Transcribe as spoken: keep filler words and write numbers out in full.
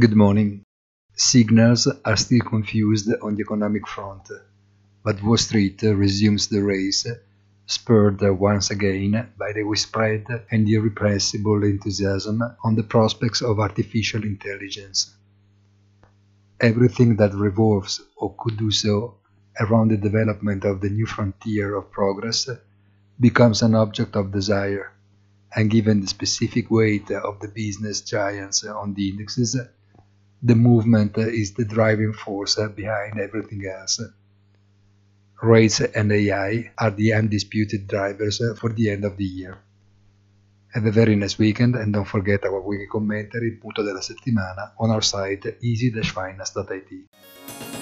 Good morning. Signals are still confused on the economic front, but Wall Street resumes the race, spurred once again by the widespread and irrepressible enthusiasm on the prospects of artificial intelligence. Everything that revolves, or could do so, around the development of the new frontier of progress becomes an object of desire, and given the specific weight of the business giants on the indexes, the movement is the driving force behind everything else. Rates and A I are the undisputed drivers for the end of the year. Have a very nice weekend, and don't forget our weekly commentary, il punto della settimana, on our site easy dash finance dot I T.